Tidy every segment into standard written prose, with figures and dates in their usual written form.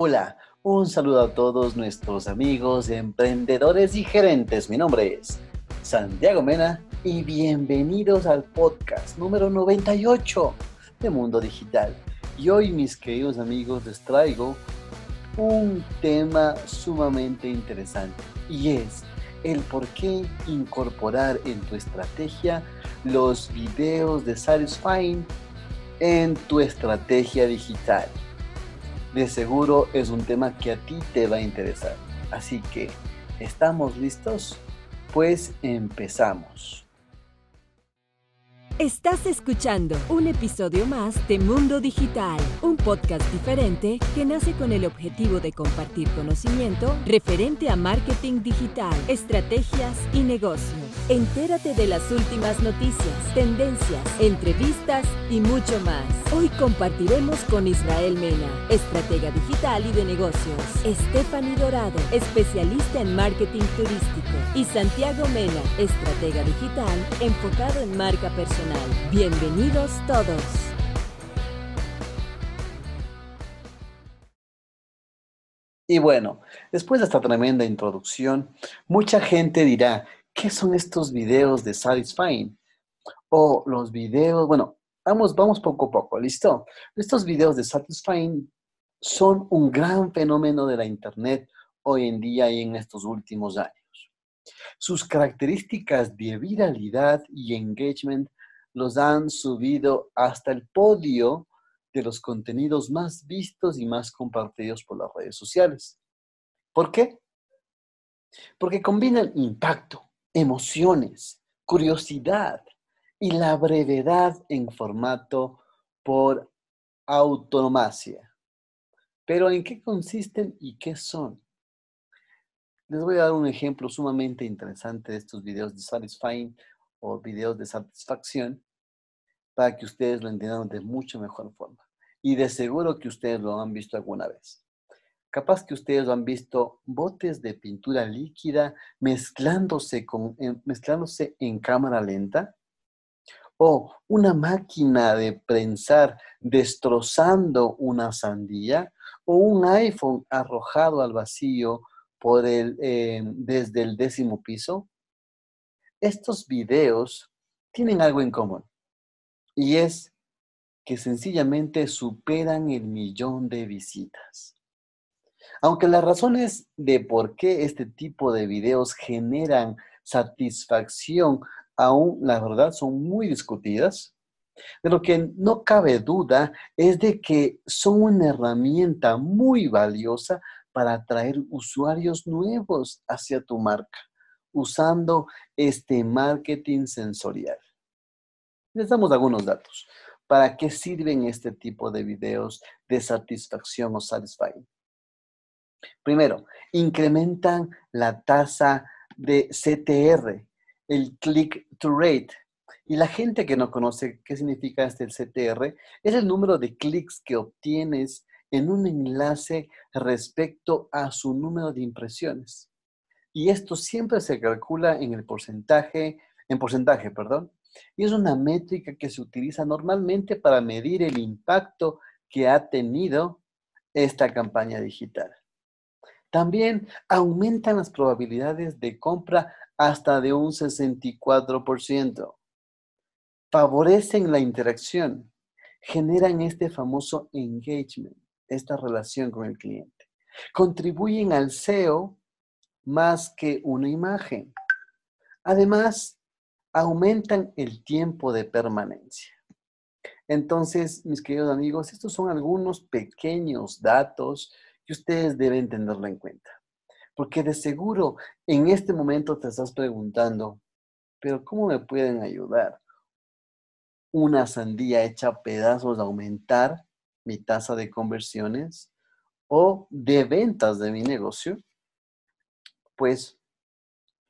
Hola, un saludo a todos nuestros amigos, emprendedores y gerentes. Mi nombre es Santiago Mena y bienvenidos al podcast número 98 de Mundo Digital. Y hoy, mis queridos amigos, les traigo un tema sumamente interesante y es el por qué incorporar en tu estrategia los videos de satisfying en tu estrategia digital. De seguro es un tema que a ti te va a interesar. Así que, ¿estamos listos? Pues empezamos. Estás escuchando un episodio más de Mundo Digital, un podcast diferente que nace con el objetivo de compartir conocimiento referente a marketing digital, estrategias y negocios. Entérate de las últimas noticias, tendencias, entrevistas y mucho más. Hoy compartiremos con Israel Mena, estratega digital y de negocios, Estefanía Dorado, especialista en marketing turístico, y Santiago Mena, estratega digital enfocado en marca personal. Bienvenidos todos. Y bueno, después de esta tremenda introducción, mucha gente dirá: ¿qué son estos videos de satisfying? O los videos, bueno, vamos poco a poco, ¿listo? Estos videos de satisfying son un gran fenómeno de la internet hoy en día y en estos últimos años. Sus características de viralidad y engagement los han subido hasta el podio de los contenidos más vistos y más compartidos por las redes sociales. ¿Por qué? Porque combinan impacto, emociones, curiosidad y la brevedad en formato por autonomía. Pero ¿en qué consisten y qué son? Les voy a dar un ejemplo sumamente interesante de estos videos de satisfying o videos de satisfacción para que ustedes lo entiendan de mucho mejor forma. Y de seguro que ustedes lo han visto alguna vez. Capaz que ustedes lo han visto, botes de pintura líquida mezclándose en cámara lenta, o una máquina de prensar destrozando una sandía, o un iPhone arrojado al vacío por desde el 10º piso. Estos videos tienen algo en común, y es que sencillamente superan el 1.000.000 de visitas. Aunque las razones de por qué este tipo de videos generan satisfacción aún, la verdad, son muy discutidas, de lo que no cabe duda es de que son una herramienta muy valiosa para atraer usuarios nuevos hacia tu marca, usando este marketing sensorial. Les damos algunos datos. ¿Para qué sirven este tipo de videos de satisfacción o satisfying? Primero, incrementan la tasa de CTR, el click-through rate. Y la gente que no conoce qué significa el CTR, es el número de clics que obtienes en un enlace respecto a su número de impresiones. Y esto siempre se calcula en porcentaje, y es una métrica que se utiliza normalmente para medir el impacto que ha tenido esta campaña digital. También aumentan las probabilidades de compra hasta de un 64%. Favorecen la interacción. Generan este famoso engagement, esta relación con el cliente. Contribuyen al SEO más que una imagen. Además, aumentan el tiempo de permanencia. Entonces, mis queridos amigos, estos son algunos pequeños datos que ustedes deben tenerlo en cuenta. Porque de seguro en este momento te estás preguntando, ¿pero cómo me pueden ayudar una sandía hecha a pedazos a aumentar mi tasa de conversiones o de ventas de mi negocio? Pues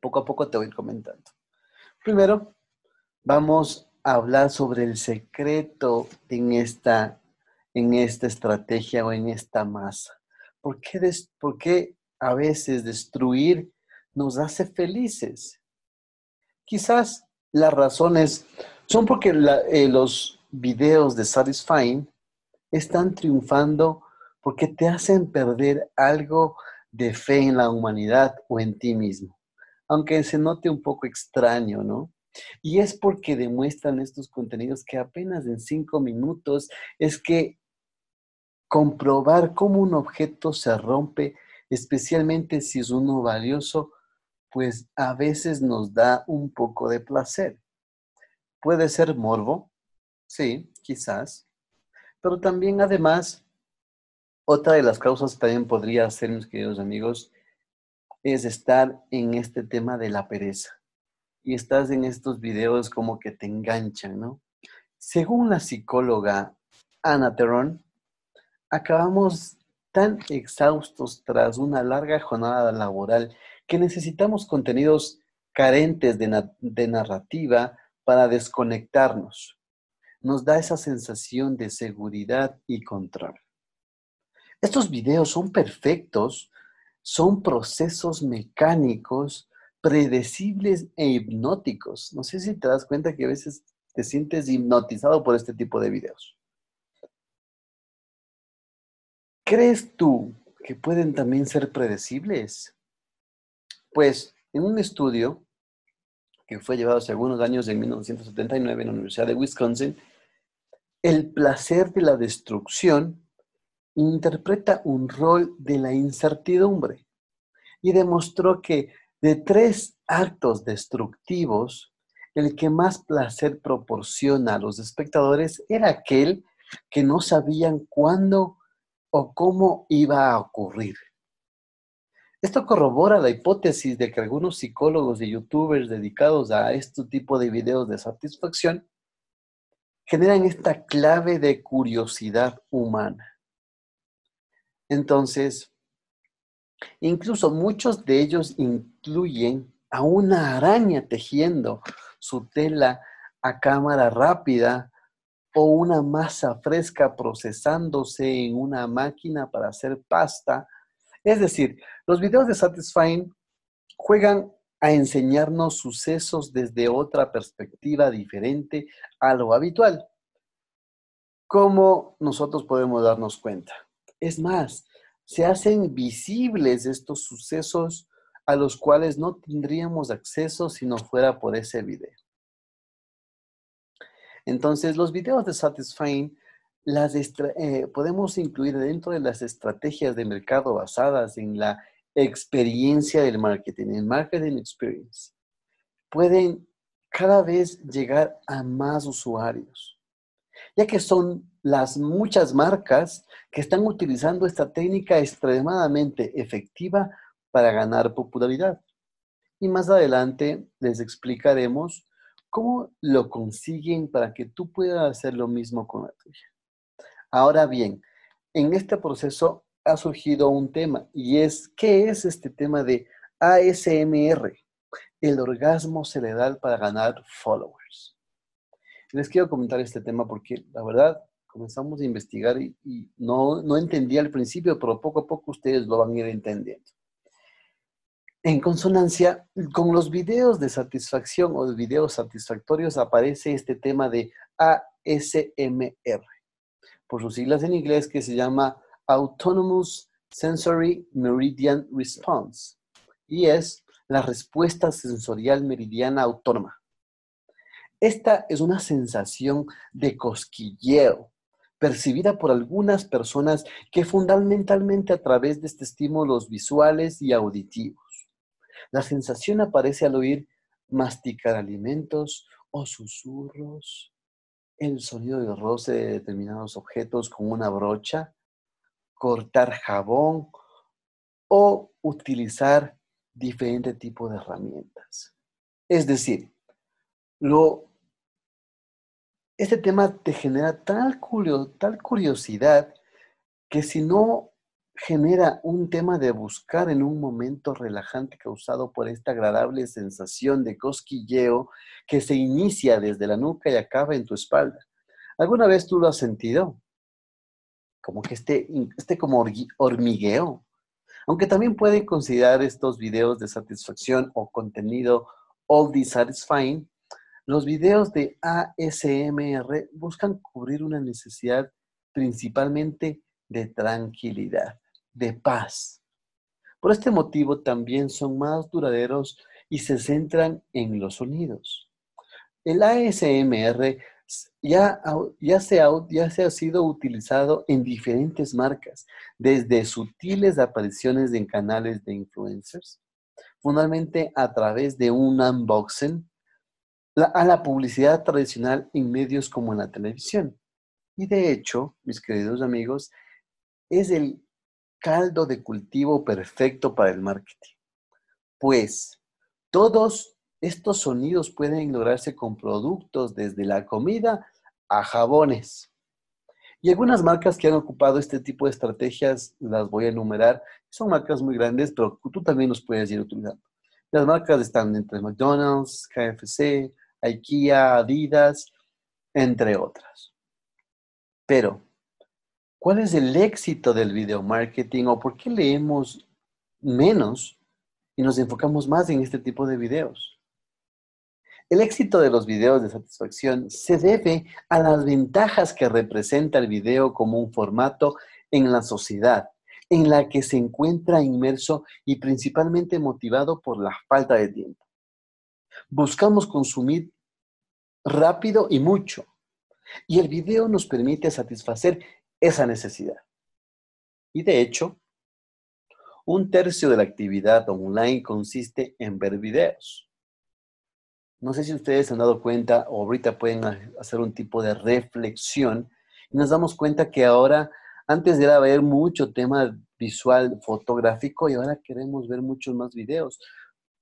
poco a poco te voy a ir comentando. Primero, vamos a hablar sobre el secreto en esta estrategia o en esta masa. ¿Por qué a veces destruir nos hace felices? Quizás las razones son porque los videos de satisfying están triunfando porque te hacen perder algo de fe en la humanidad o en ti mismo, aunque se note un poco extraño, ¿no? Y es porque demuestran estos contenidos que apenas en 5 minutos es que comprobar cómo un objeto se rompe, especialmente si es uno valioso, pues a veces nos da un poco de placer. Puede ser morbo, sí, quizás, pero también además, otra de las causas que también podría ser, mis queridos amigos, es estar en este tema de la pereza. Y estás en estos videos como que te enganchan, ¿no? Según la psicóloga Ana Terrón, acabamos tan exhaustos tras una larga jornada laboral que necesitamos contenidos carentes de narrativa para desconectarnos. Nos da esa sensación de seguridad y control. Estos videos son perfectos, son procesos mecánicos, predecibles e hipnóticos. No sé si te das cuenta que a veces te sientes hipnotizado por este tipo de videos. ¿Crees tú que pueden también ser predecibles? Pues en un estudio que fue llevado hace algunos años, en 1979, en la Universidad de Wisconsin, el placer de la destrucción interpreta un rol de la incertidumbre y demostró que de 3 actos destructivos, el que más placer proporciona a los espectadores era aquel que no sabían cuándo o cómo iba a ocurrir. Esto corrobora la hipótesis de que algunos psicólogos y youtubers dedicados a este tipo de videos de satisfacción generan esta clave de curiosidad humana. Entonces, incluso muchos de ellos incluyen a una araña tejiendo su tela a cámara rápida o una masa fresca procesándose en una máquina para hacer pasta. Es decir, los videos de Satisfying juegan a enseñarnos sucesos desde otra perspectiva diferente a lo habitual. ¿Cómo nosotros podemos darnos cuenta? Es más, se hacen visibles estos sucesos a los cuales no tendríamos acceso si no fuera por ese video. Entonces, los videos de Satisfying podemos incluir dentro de las estrategias de mercado basadas en la experiencia del marketing, el marketing experience. Pueden cada vez llegar a más usuarios, ya que son las muchas marcas que están utilizando esta técnica extremadamente efectiva para ganar popularidad. Y más adelante les explicaremos cómo lo consiguen para que tú puedas hacer lo mismo con la tuya. Ahora bien, en este proceso ha surgido un tema, y es, ¿qué es este tema de ASMR? El orgasmo cerebral para ganar followers. Les quiero comentar este tema porque, la verdad, comenzamos a investigar y no entendía al principio, pero poco a poco ustedes lo van a ir entendiendo. En consonancia, con los videos de satisfacción o de videos satisfactorios aparece este tema de ASMR, por sus siglas en inglés, que se llama Autonomous Sensory Meridian Response, y es la respuesta sensorial meridiana autónoma. Esta es una sensación de cosquilleo, percibida por algunas personas que fundamentalmente a través de estímulos visuales y auditivos. La sensación aparece al oír masticar alimentos o susurros, el sonido del roce de determinados objetos con una brocha, cortar jabón o utilizar diferentes tipos de herramientas. Es decir, este tema te genera tal curiosidad que si no genera un tema de buscar en un momento relajante causado por esta agradable sensación de cosquilleo que se inicia desde la nuca y acaba en tu espalda. ¿Alguna vez tú lo has sentido? Como que este como hormigueo. Aunque también pueden considerar estos videos de satisfacción o contenido all the satisfying. Los videos de ASMR buscan cubrir una necesidad principalmente de tranquilidad, de paz. Por este motivo también son más duraderos y se centran en los sonidos. El ASMR ya se ha sido utilizado en diferentes marcas, desde sutiles apariciones en canales de influencers, fundamentalmente a través de un unboxing, a la publicidad tradicional en medios como en la televisión. Y de hecho, mis queridos amigos, es el caldo de cultivo perfecto para el marketing. Pues todos estos sonidos pueden lograrse con productos desde la comida a jabones. Y algunas marcas que han ocupado este tipo de estrategias, las voy a enumerar. Son marcas muy grandes, pero tú también los puedes ir utilizando. Las marcas están entre McDonald's, KFC, IKEA, Adidas, entre otras. Pero, ¿cuál es el éxito del video marketing? ¿O por qué leemos menos y nos enfocamos más en este tipo de videos? El éxito de los videos de satisfacción se debe a las ventajas que representa el video como un formato en la sociedad, en la que se encuentra inmerso y principalmente motivado por la falta de tiempo. Buscamos consumir rápido y mucho, y el video nos permite satisfacer esa necesidad. Y de hecho, un tercio de la actividad online consiste en ver videos. No sé si ustedes se han dado cuenta, o ahorita pueden hacer un tipo de reflexión, y nos damos cuenta que ahora, antes era ver mucho tema visual, fotográfico, y ahora queremos ver muchos más videos.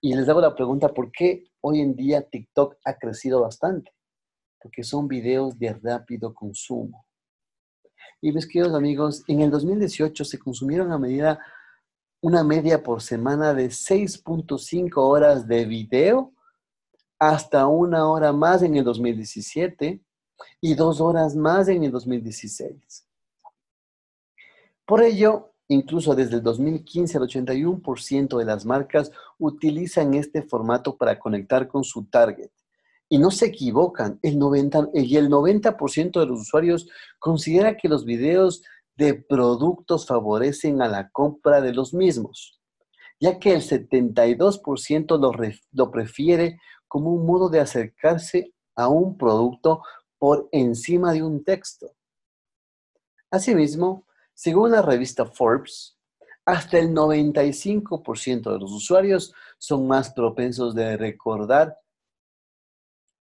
Y les hago la pregunta, ¿por qué hoy en día TikTok ha crecido bastante? Porque son videos de rápido consumo. Y mis queridos amigos, en el 2018 se consumieron una media por semana de 6.5 horas de video, hasta 1 hora más en el 2017 y 2 horas más en el 2016. Por ello, incluso desde el 2015, el 81% de las marcas utilizan este formato para conectar con su target. Y no se equivocan, el 90% de los usuarios considera que los videos de productos favorecen a la compra de los mismos, ya que el 72% lo prefiere como un modo de acercarse a un producto por encima de un texto. Asimismo, según la revista Forbes, hasta el 95% de los usuarios son más propensos de recordar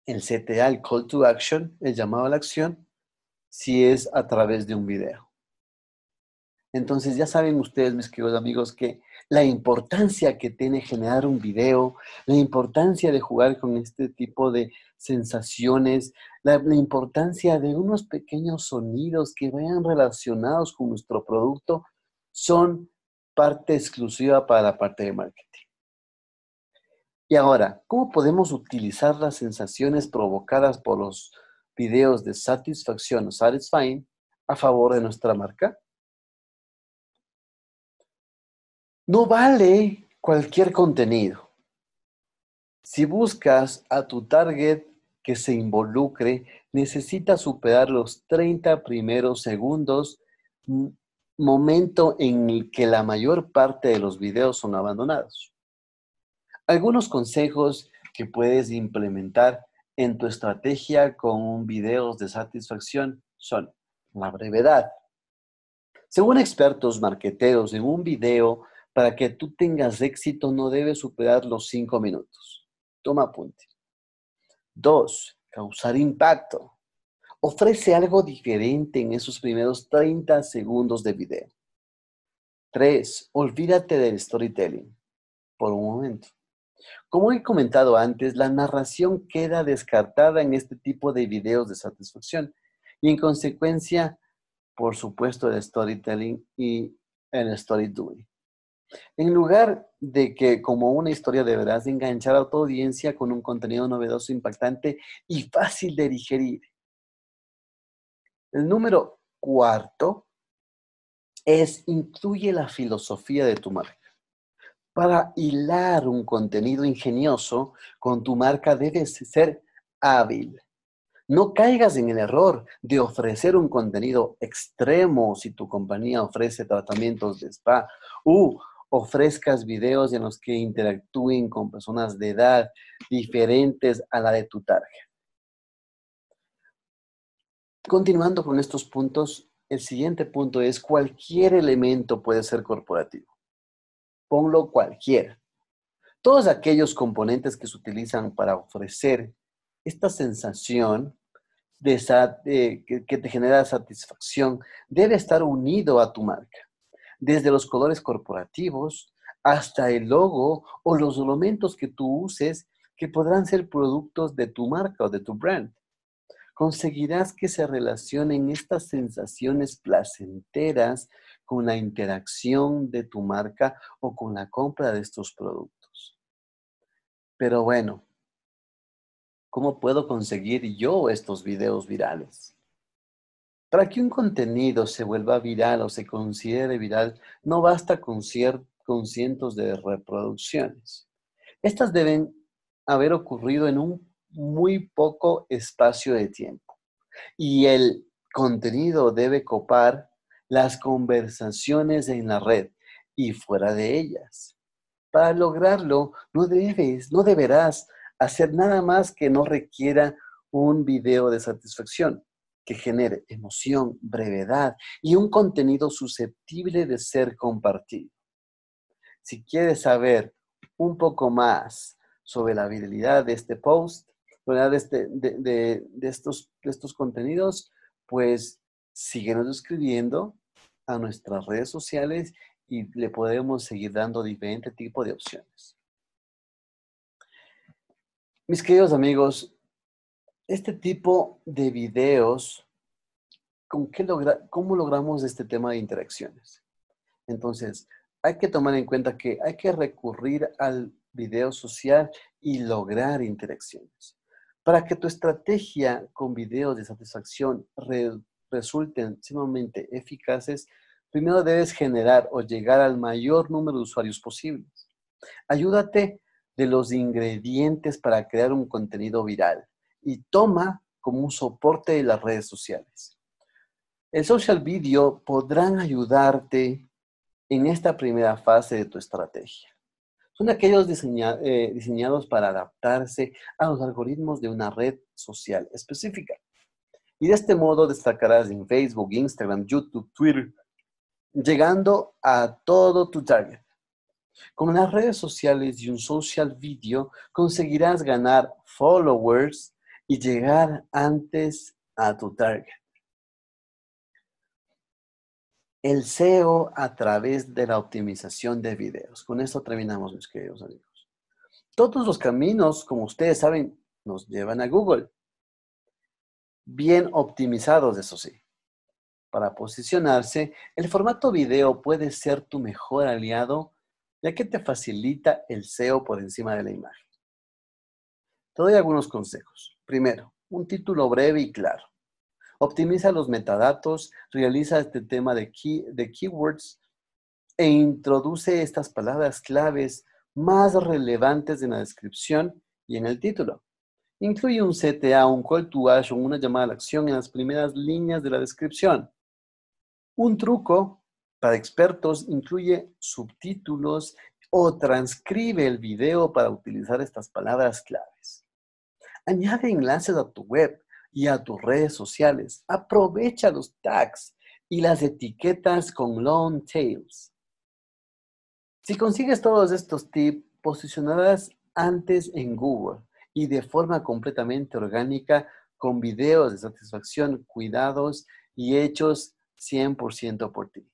el CTA, el Call to Action, el llamado a la acción, si es a través de un video. Entonces ya saben ustedes, mis queridos amigos, que la importancia que tiene generar un video, la importancia de jugar con este tipo de sensaciones, la importancia de unos pequeños sonidos que vayan relacionados con nuestro producto, son parte exclusiva para la parte de marketing. Y ahora, ¿cómo podemos utilizar las sensaciones provocadas por los videos de satisfacción o satisfying a favor de nuestra marca? No vale cualquier contenido. Si buscas a tu target que se involucre, necesitas superar los 30 primeros segundos, momento en el que la mayor parte de los videos son abandonados. Algunos consejos que puedes implementar en tu estrategia con videos de satisfacción son la brevedad. Según expertos marqueteros, en un video, para que tú tengas éxito, no debes superar los 5 minutos. Toma apunte. 2. Causar impacto. Ofrece algo diferente en esos primeros 30 segundos de video. 3. Olvídate del storytelling por un momento. Como he comentado antes, la narración queda descartada en este tipo de videos de satisfacción y en consecuencia, por supuesto, el storytelling y el story doing. En lugar de que como una historia deberás enganchar a tu audiencia con un contenido novedoso, impactante y fácil de digerir. El número 4 es incluye la filosofía de tu marca. Para hilar un contenido ingenioso con tu marca debes ser hábil. No caigas en el error de ofrecer un contenido extremo si tu compañía ofrece tratamientos de spa. Ofrezcas videos en los que interactúen con personas de edad diferentes a la de tu target. Continuando con estos puntos, el siguiente punto es: cualquier elemento puede ser corporativo. Ponlo cualquiera. Todos aquellos componentes que se utilizan para ofrecer esta sensación que te genera satisfacción debe estar unido a tu marca. Desde los colores corporativos hasta el logo o los elementos que tú uses, que podrán ser productos de tu marca o de tu brand. Conseguirás que se relacionen estas sensaciones placenteras con la interacción de tu marca o con la compra de estos productos. Pero bueno, ¿cómo puedo conseguir yo estos videos virales? Para que un contenido se vuelva viral o se considere viral, no basta con cientos de reproducciones. Estas deben haber ocurrido en un muy poco espacio de tiempo. Y el contenido debe copar las conversaciones en la red y fuera de ellas. Para lograrlo, no deberás hacer nada más que no requiera un video de satisfacción, que genere emoción, brevedad y un contenido susceptible de ser compartido. Si quieres saber un poco más sobre la viralidad de este post, de estos contenidos, pues síguenos escribiendo a nuestras redes sociales y le podemos seguir dando diferente tipo de opciones. Mis queridos amigos, este tipo de videos, ¿cómo logramos este tema de interacciones? Entonces, hay que tomar en cuenta que hay que recurrir al video social y lograr interacciones. Para que tu estrategia con videos de satisfacción resulten sumamente eficaces, primero debes generar o llegar al mayor número de usuarios posibles. Ayúdate de los ingredientes para crear un contenido viral y toma como un soporte de las redes sociales. El social video podrán ayudarte en esta primera fase de tu estrategia. Son aquellos diseñados para adaptarse a los algoritmos de una red social específica. Y de este modo destacarás en Facebook, Instagram, YouTube, Twitter, llegando a todo tu target. Con las redes sociales y un social video conseguirás ganar followers y llegar antes a tu target. El SEO a través de la optimización de videos. Con esto terminamos, mis queridos amigos. Todos los caminos, como ustedes saben, nos llevan a Google. Bien optimizados, eso sí. Para posicionarse, el formato video puede ser tu mejor aliado, ya que te facilita el SEO por encima de la imagen. Te doy algunos consejos. Primero, un título breve y claro. Optimiza los metadatos, realiza este tema de keywords e introduce estas palabras claves más relevantes en la descripción y en el título. Incluye un CTA, un call to action, una llamada a la acción en las primeras líneas de la descripción. Un truco para expertos: incluye subtítulos o transcribe el video para utilizar estas palabras claves. Añade enlaces a tu web y a tus redes sociales. Aprovecha los tags y las etiquetas con long tails. Si consigues todos estos tips, posicionarás antes en Google y de forma completamente orgánica con videos de satisfacción cuidados y hechos 100% por ti.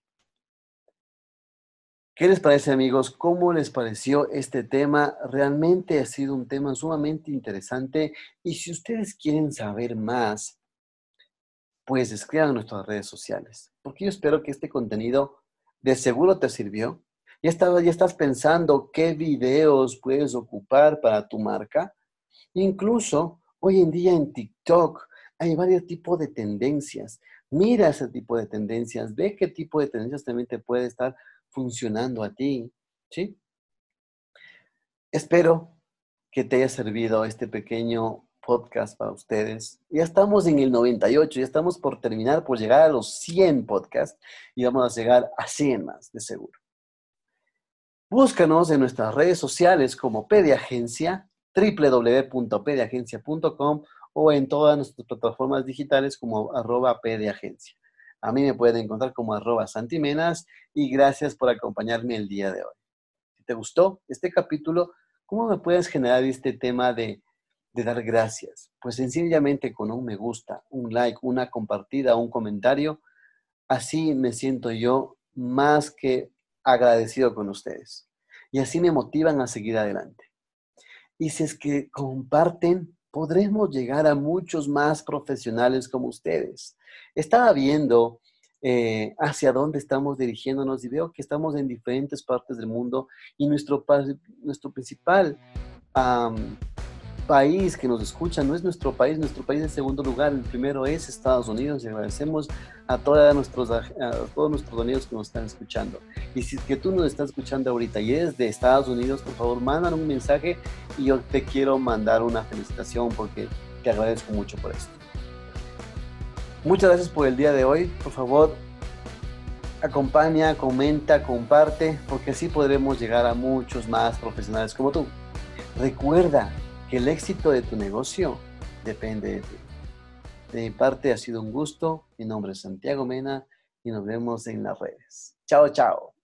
¿Qué les parece, amigos? ¿Cómo les pareció este tema? Realmente ha sido un tema sumamente interesante y si ustedes quieren saber más, pues escriban en nuestras redes sociales. Porque yo espero que este contenido de seguro te sirvió. Ya estás pensando qué videos puedes ocupar para tu marca. Incluso hoy en día en TikTok hay varios tipos de tendencias. Mira ese tipo de tendencias, ve qué tipo de tendencias también te puede estar funcionando a ti, ¿sí? Espero que te haya servido este pequeño podcast para ustedes. Ya estamos en el 98, ya estamos por terminar, por llegar a los 100 podcasts y vamos a llegar a 100 más, de seguro. Búscanos en nuestras redes sociales como PediAgencia, www.pediagencia.com o en todas nuestras plataformas digitales como @pediagencia. A mí me pueden encontrar como @santimenas y gracias por acompañarme el día de hoy. Si te gustó este capítulo, ¿cómo me puedes generar este tema de dar gracias? Pues sencillamente con un me gusta, un like, una compartida, un comentario. Así me siento yo más que agradecido con ustedes. Y así me motivan a seguir adelante. Y si es que comparten, podremos llegar a muchos más profesionales como ustedes. Estaba viendo hacia dónde estamos dirigiéndonos y veo que estamos en diferentes partes del mundo y nuestro principal país que nos escucha no es nuestro país es segundo lugar, el primero es Estados Unidos y agradecemos a todos nuestros amigos que nos están escuchando. Y si es que tú nos estás escuchando ahorita y eres de Estados Unidos, por favor, mandan un mensaje y yo te quiero mandar una felicitación porque te agradezco mucho por esto. Muchas gracias por el día de hoy. Por favor, acompaña, comenta, comparte, porque así podremos llegar a muchos más profesionales como tú. Recuerda que el éxito de tu negocio depende de ti. De mi parte ha sido un gusto. Mi nombre es Santiago Mena y nos vemos en las redes. Chao, chao.